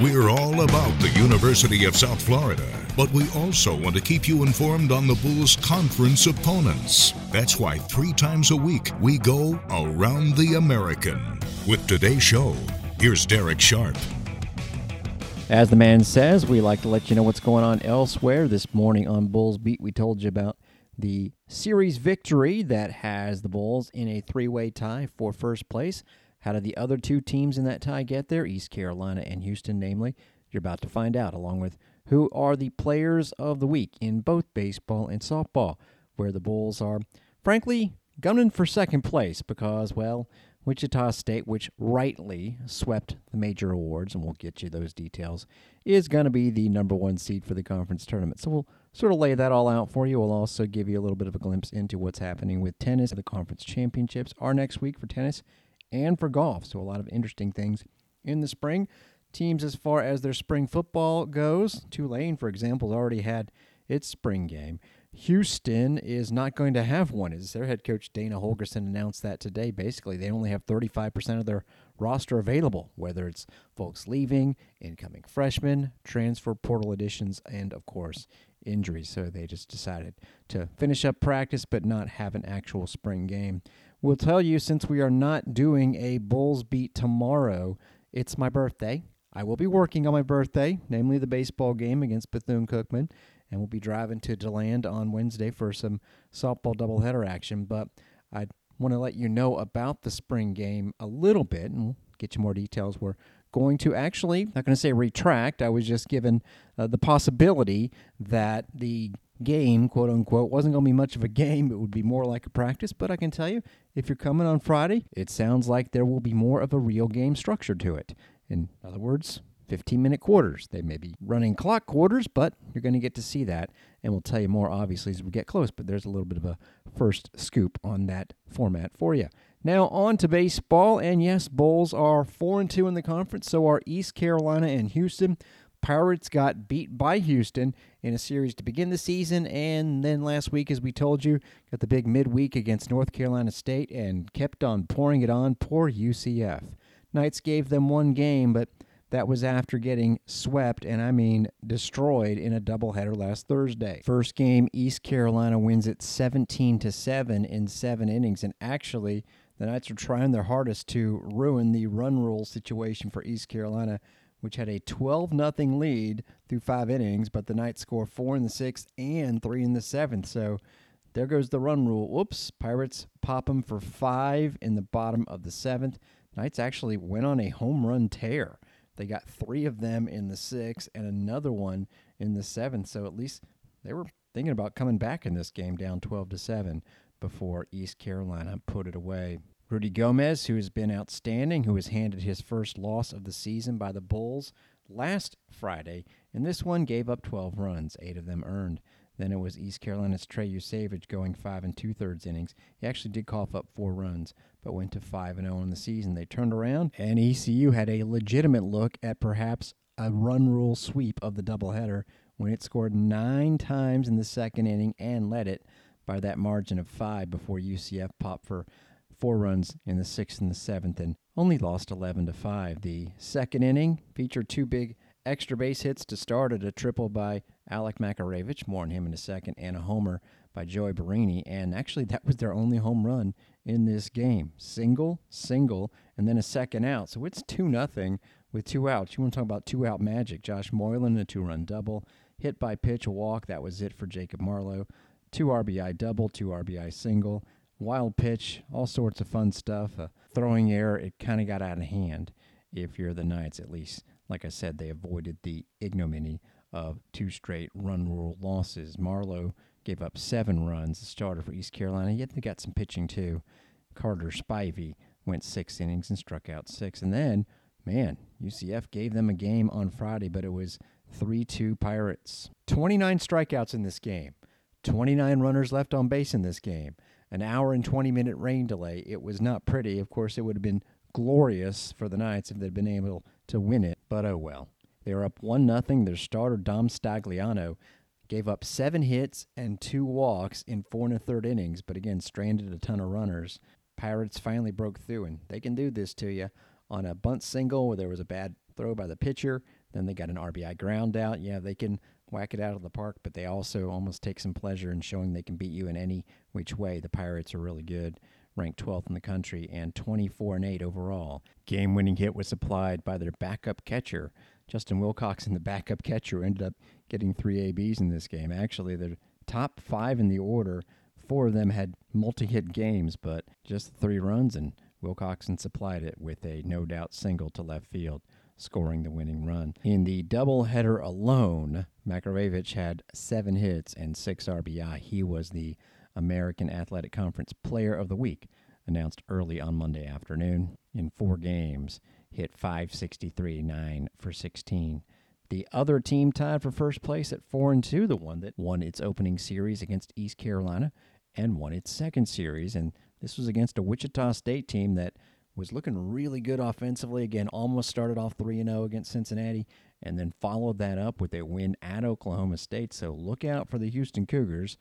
We're all about the University of South Florida, but we also want to keep you informed on the Bulls' conference opponents. That's why 3 times a week we go Around the American. With today's show, here's Derek Sharp. As the man says, we like to let you know what's going on elsewhere. This morning on Bulls Beat, we told you about the series victory that has the Bulls in a 3-way tie for first place. How did the other 2 teams in that tie get there? East Carolina and Houston, namely. You're about to find out, along with who are the players of the week in both baseball and softball, where the Bulls are, frankly, gunning for second place because, well, Wichita State, which rightly swept the major awards, and we'll get you those details, is going to be the #1 seed for the conference tournament. So we'll sort of lay that all out for you. We'll also give you a little bit of a glimpse into what's happening with tennis. The conference championships are next week for tennis and for golf, so a lot of interesting things in the spring. Teams as far as their spring football goes, Tulane, for example, has already had its spring game. Houston is not going to have one, as their head coach Dana Holgerson announced that today. Basically, they only have 35% of their roster available, whether it's folks leaving, incoming freshmen, transfer portal additions, and, of course, injuries. So they just decided to finish up practice but not have an actual spring game. We'll tell you, since we are not doing a Bulls Beat tomorrow, it's my birthday. I will be working on my birthday, namely the baseball game against Bethune-Cookman, and we'll be driving to DeLand on Wednesday for some softball doubleheader action. But I want to let you know about the spring game a little bit, and we'll get you more details. We're going to actually, not going to say retract, I was just given the possibility that the game, quote-unquote, wasn't going to be much of a game. It would be more like a practice, but I can tell you, if you're coming on Friday, it sounds like there will be more of a real game structure to it. In other words, 15-minute quarters. They may be running clock quarters, but you're going to get to see that, and we'll tell you more, obviously, as we get close, but there's a little bit of a first scoop on that format for you. Now on to baseball, and yes, Bulls are 4-2 in the conference, so are East Carolina and Houston. Pirates got beat by Houston in a series to begin the season, and then last week, as we told you, got the big midweek against North Carolina State and kept on pouring it on poor UCF. Knights gave them 1 game, but that was after getting swept, and I mean destroyed, in a doubleheader last Thursday. First game, East Carolina wins it 17-7 in 7 innings, and actually the Knights are trying their hardest to ruin the run rule situation for East Carolina, which had a 12-0 lead through 5 innings, but the Knights score 4 in the 6th and 3 in the 7th. So there goes the run rule. Whoops, Pirates pop them for 5 in the bottom of the 7th. Knights actually went on a home run tear. They got 3 of them in the 6th and another one in the 7th. So at least they were thinking about coming back in this game, down 12-7, before East Carolina put it away. Rudy Gomez, who has been outstanding, who was handed his first loss of the season by the Bulls last Friday, and this one gave up 12 runs, 8 of them earned. Then it was East Carolina's Trey Savage going 5 2/3 innings. He actually did cough up 4 runs, but went to 5-0 in the season. They turned around, and ECU had a legitimate look at perhaps a run rule sweep of the doubleheader when it scored 9 times in the 2nd inning and led it by that margin of 5 before UCF popped for 4 runs in the 6th and the 7th, and only lost 11-5. The 2nd inning featured 2 big extra base hits to start it, a triple by Alec Makarevich, more on him in a second, and a homer by Joey Barini, and actually that was their only home run in this game. Single, and then a 2nd out. So it's 2-0 with 2 outs. You want to talk about 2-out magic. Josh Moylan, a 2-run double, hit by pitch, a walk. That was it for Jacob Marlowe. 2 RBI double, 2 RBI single. Wild pitch, all sorts of fun stuff. A throwing error, it kind of got out of hand if you're the Knights, at least. Like I said, they avoided the ignominy of 2 straight run rule losses. Marlowe gave up 7 runs, the starter for East Carolina, yet they got some pitching too. Carter Spivey went 6 innings and struck out 6. And then, man, UCF gave them a game on Friday, but it was 3-2 Pirates. 29 strikeouts in this game. 29 runners left on base in this game. An hour and 20-minute rain delay. It was not pretty. Of course, it would have been glorious for the Knights if they'd been able to win it, but oh well. They were up 1-0. Their starter, Dom Stagliano, gave up 7 hits and 2 walks in 4 1/3 innings, but again, stranded a ton of runners. Pirates finally broke through, and they can do this to you on a bunt single where there was a bad throw by the pitcher. Then they got an RBI ground out. Yeah, they can whack it out of the park, but they also almost take some pleasure in showing they can beat you in any which way. The Pirates are really good, ranked 12th in the country and 24-8 overall. Game-winning hit was supplied by their backup catcher. Justin Wilcoxon, the backup catcher, ended up getting 3 ABs in this game. Actually, their top 5 in the order, 4 of them had multi-hit games, but just 3 runs, and Wilcoxon supplied it with a no-doubt single to left field, scoring the winning run. In the doubleheader alone, Makarevich had 7 hits and 6 RBI. He was the American Athletic Conference Player of the Week, announced early on Monday afternoon. In 4 games, hit .563, 9 for 16. The other team tied for first place at 4-2, the one that won its opening series against East Carolina and won its second series. And this was against a Wichita State team that was looking really good offensively. Again, almost started off 3-0 against Cincinnati and then followed that up with a win at Oklahoma State. So look out for the Houston Cougars.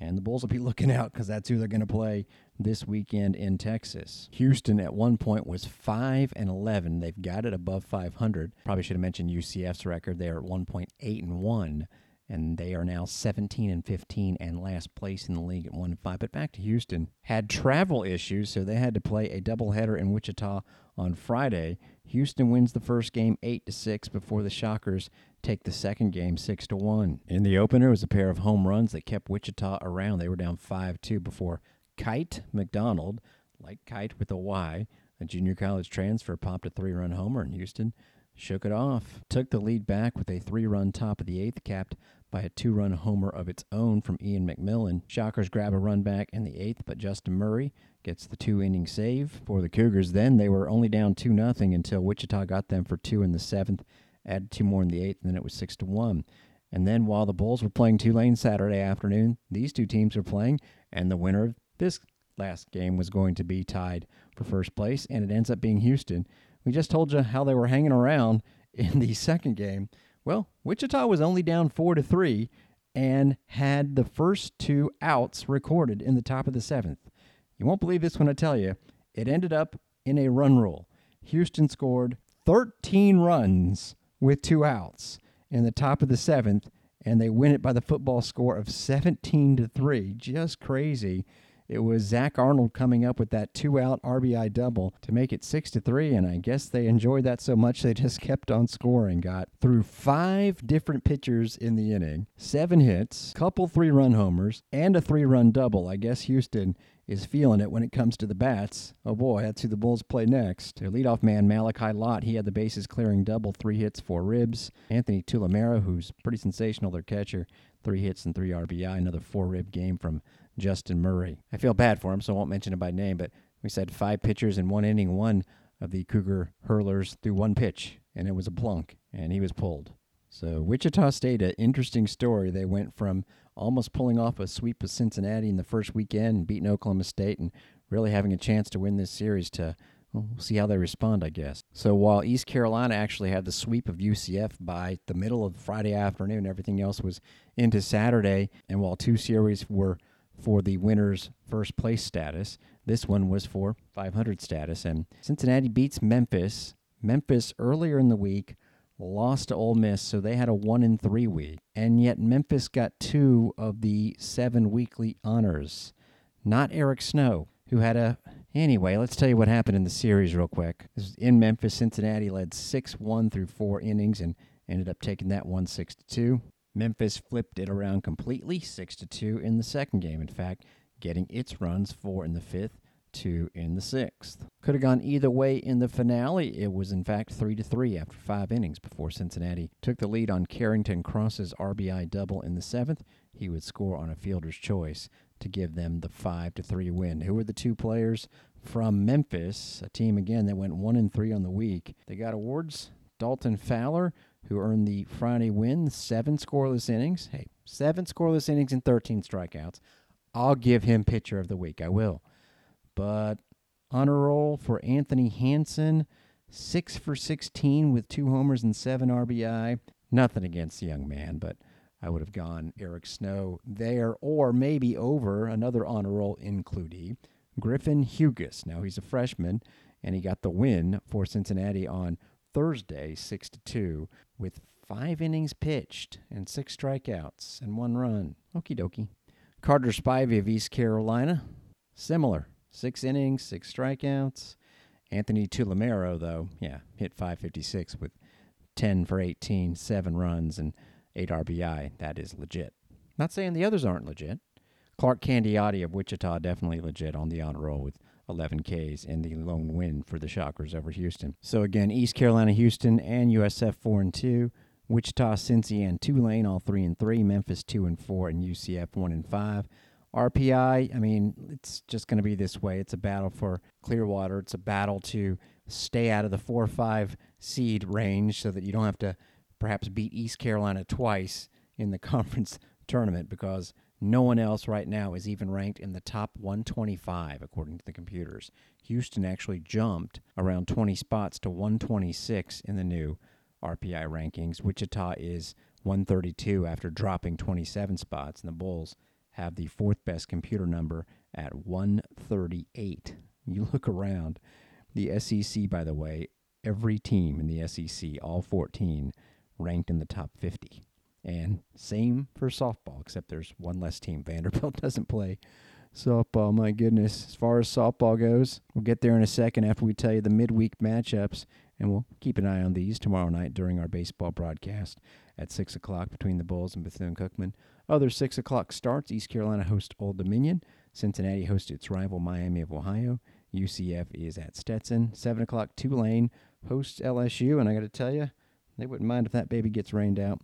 And the Bulls will be looking out because that's who they're going to play this weekend in Texas. Houston at one point was 5-11. They've got it above 500. Probably should have mentioned UCF's record. They are at 1.8-1, and they are now 17-15 and last place in the league at 1-5. But back to Houston. Had travel issues, so they had to play a doubleheader in Wichita on Friday. Houston wins the first game 8-6 before the Shockers take the second game 6-1. In the opener, it was a pair of home runs that kept Wichita around. They were down 5-2 before Kite McDonald, like Kite with a Y, a junior college transfer, popped a 3-run homer, and Houston shook it off. Took the lead back with a 3-run top of the 8th, capped by a 2-run homer of its own from Ian McMillan. Shockers grab a run back in the 8th, but Justin Murray gets the 2-inning save for the Cougars. Then they were only down 2-0 until Wichita got them for 2 in the 7th, added 2 more in the 8th, and then it was 6-1. And then while the Bulls were playing Tulane Saturday afternoon, these two teams were playing, and the winner of this last game was going to be tied for first place, and it ends up being Houston. We just told you how they were hanging around in the second game. Well, Wichita was only down 4-3 and had the first 2 outs recorded in the top of the 7th. You won't believe this when I tell you. It ended up in a run rule. Houston scored 13 runs with 2 outs in the top of the 7th, and they win it by the football score of 17-3. Just crazy. It was Zach Arnold coming up with that 2-out RBI double to make it 6-3, and I guess they enjoyed that so much they just kept on scoring. Got through 5 different pitchers in the inning, 7 hits, couple 3-run homers, and a 3-run double. I guess Houston is feeling it when it comes to the bats. Oh boy, that's who the Bulls play next. Their leadoff man, Malachi Lott, he had the bases clearing double, 3 hits, 4 ribs. Anthony Tulomero, who's pretty sensational, their catcher, 3 hits and 3 RBI, another 4-rib game from Justin Murray. I feel bad for him, so I won't mention him by name, but we said 5 pitchers in 1 inning. 1 of the Cougar hurlers threw 1 pitch, and it was a plunk, and he was pulled. So Wichita State, an interesting story. They went from almost pulling off a sweep of Cincinnati in the first weekend, beating Oklahoma State, and really having a chance to win this series to, well, we'll see how they respond, I guess. So while East Carolina actually had the sweep of UCF by the middle of Friday afternoon, everything else was into Saturday, and while 2 series were for the winner's first place status, this one was for 500 status, and Cincinnati beats Memphis. Memphis earlier in the week lost to Ole Miss, so they had a 1-3 week. And yet Memphis got 2 of the 7 weekly honors. Not Eric Snow, who had a... Anyway, let's tell you what happened in the series real quick. This was in Memphis. Cincinnati led 6-1 through 4 innings and ended up taking that one 6-2. Memphis flipped it around completely, 6-2 in the second game. In fact, getting its runs, 4 in the 5th, 2 in the 6th. Could have gone either way in the finale. It was, in fact, 3-3 after 5 innings before Cincinnati took the lead on Carrington Cross's RBI double in the 7th. He would score on a fielder's choice to give them the 5-3 win. Who were the 2 players from Memphis, a team, again, that went 1-3 on the week? They got awards. Dalton Fowler, who earned the Friday win, 7 scoreless innings. Hey, 7 scoreless innings and 13 strikeouts. I'll give him pitcher of the week. I will. But honor roll for Anthony Hansen, 6 for 16 with 2 homers and 7 RBI. Nothing against the young man, but I would have gone Eric Snow there, or maybe over another honor roll includee, Griffin Hugus. Now he's a freshman, and he got the win for Cincinnati on Thursday, 6-2, with 5 innings pitched and 6 strikeouts and 1 run. Okie dokie. Carter Spivey of East Carolina, similar. 6 innings, 6 strikeouts. Anthony Tulomero, though, hit 556 with 10 for 18, 7 runs, and 8 RBI. That is legit. Not saying the others aren't legit. Clark Candiotti of Wichita, definitely legit on the honor roll with 11 Ks and the lone win for the Shockers over Houston. So again, East Carolina, Houston, and USF 4-2. Wichita, Cincy, and Tulane, all 3-3. Memphis 2-4, and UCF 1-5. RPI, I mean, it's just going to be this way. It's a battle for Clearwater. It's a battle to stay out of the 4-5 seed range so that you don't have to perhaps beat East Carolina twice in the conference tournament, because no one else right now is even ranked in the top 125, according to the computers. Houston actually jumped around 20 spots to 126 in the new RPI rankings. Wichita is 132 after dropping 27 spots, and the Bulls have the fourth best computer number at 138. You look around. The SEC, by the way, every team in the SEC, all 14, ranked in the top 50. And same for softball, except there's one less team. Vanderbilt doesn't play softball, my goodness. As far as softball goes, we'll get there in a second after we tell you the midweek matchups, and we'll keep an eye on these tomorrow night during our baseball broadcast at 6 o'clock between the Bulls and Bethune-Cookman. Other 6 o'clock starts, East Carolina hosts Old Dominion. Cincinnati hosts its rival Miami of Ohio. UCF is at Stetson. 7 o'clock, Tulane hosts LSU, and I got to tell you, they wouldn't mind if that baby gets rained out.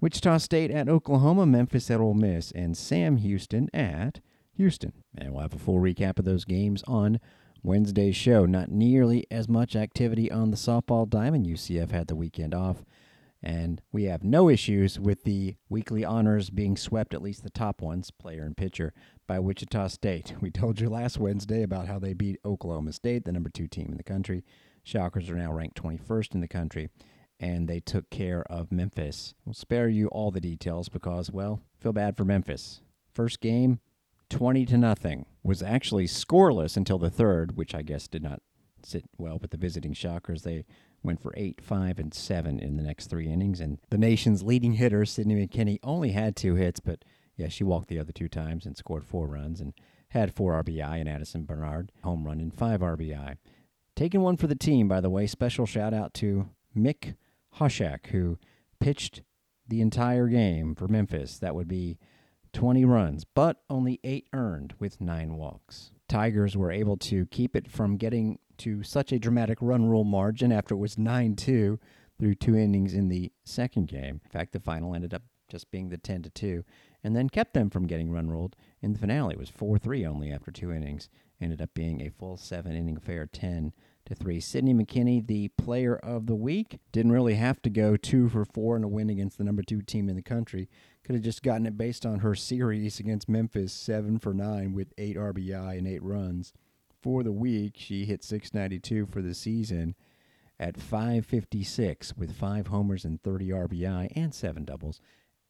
Wichita State at Oklahoma, Memphis at Ole Miss, and Sam Houston at Houston. And we'll have a full recap of those games on Wednesday's show. Not nearly as much activity on the softball diamond. UCF had the weekend off, and we have no issues with the weekly honors being swept, at least the top ones, player and pitcher, by Wichita State. We told you last Wednesday about how they beat Oklahoma State, the number 2 team in the country. Shockers are now ranked 21st in the country. And they took care of Memphis. We'll spare you all the details because, well, feel bad for Memphis. First game, 20-0, was actually scoreless until the third, which I guess did not sit well with the visiting Shockers. They went for 8, 5, and 7 in the next 3 innings, and the nation's leading hitter, Sydney McKinney, only had 2 hits, but, she walked the other 2 times and scored 4 runs and had 4 RBI, and Addison Bernard, home run and 5 RBI. Taking one for the team, by the way, special shout-out to Mick Hoshak, who pitched the entire game for Memphis. That would be 20 runs, but only 8 earned with 9 walks. Tigers were able to keep it from getting to such a dramatic run rule margin after it was 9-2 through 2 innings in the second game. In fact, the final ended up just being the 10-2, and then kept them from getting run ruled in the finale. It was 4-3 only after 2 innings. Ended up being a full 7-inning affair, 10-3. Sydney McKinney, the player of the week, didn't really have to go 2 for 4 in a win against the number 2 team in the country. Could have just gotten it based on her series against Memphis, 7 for 9 with 8 RBI and 8 runs. For the week, she hit .692 for the season at .556 with 5 homers and 30 RBI and 7 doubles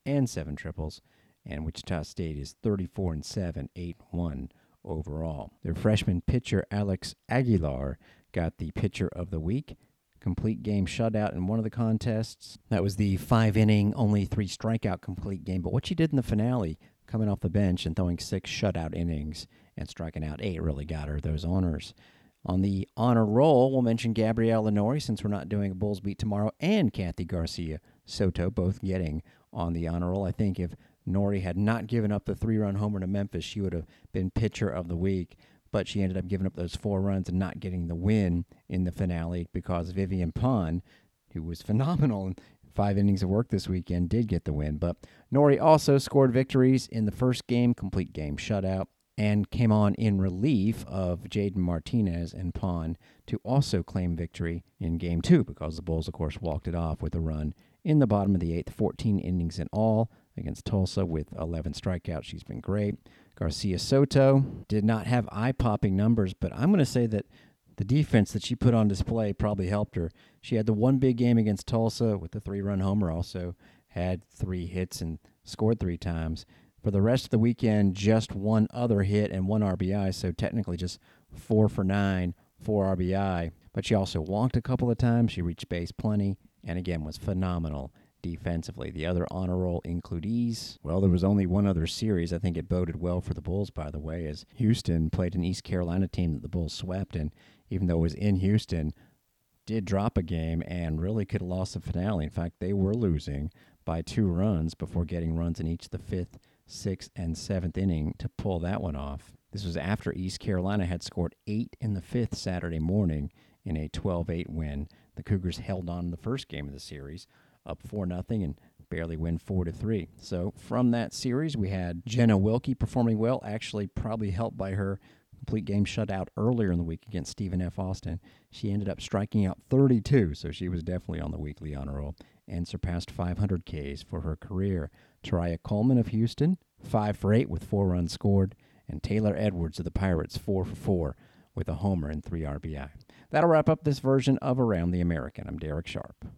and 7 triples. And Wichita State is 34-7, 8-1 overall. Their freshman pitcher, Alex Aguilar, got the pitcher of the week, complete game shutout in one of the contests. That was the 5-inning, only 3 strikeout complete game. But what she did in the finale, coming off the bench and throwing 6 shutout innings and striking out 8, really got her those honors. On the honor roll, we'll mention Gabrielle Lenore, since we're not doing a Bulls Beat tomorrow, and Kathy Garcia Soto, both getting on the honor roll. I think if Nori had not given up the 3-run homer to Memphis, she would have been pitcher of the week. But she ended up giving up those 4 runs and not getting the win in the finale because Vivian Pond, who was phenomenal in 5 innings of work this weekend, did get the win. But Nori also scored victories in the first game, complete game shutout, and came on in relief of Jaden Martinez and Pond to also claim victory in Game 2 because the Bulls, of course, walked it off with a run in the bottom of the 8th, 14 innings in all against Tulsa with 11 strikeouts. She's been great. Garcia Soto did not have eye-popping numbers, but I'm going to say that the defense that she put on display probably helped her. She had the one big game against Tulsa with the 3-run homer, also had 3 hits and scored 3 times. For the rest of the weekend, just 1 other hit and 1 RBI, so technically just 4 for 9, 4 RBI. but she also walked a couple of times. She reached base plenty and, again, was phenomenal defensively. The other honor roll includees, well, there was only one other series. I think it boded well for the Bulls, by the way, as Houston played an East Carolina team that the Bulls swept, and even though it was in Houston, did drop a game and really could have lost the finale. In fact, they were losing by 2 runs before getting runs in each the 5th, 6th, and 7th inning to pull that one off. This was after East Carolina had scored 8 in the 5th Saturday morning in a 12-8 win. The Cougars held on in the first game of the series, up 4-0 and barely win 4-3. So from that series, we had Jenna Wilkie performing well, actually probably helped by her complete game shutout earlier in the week against Stephen F. Austin. She ended up striking out 32, so she was definitely on the weekly honor roll and surpassed 500 Ks for her career. Tariah Coleman of Houston, 5-for-8 with 4 runs scored, and Taylor Edwards of the Pirates, 4-for-4 with a homer and 3 RBI. That'll wrap up this version of Around the American. I'm Derek Sharp.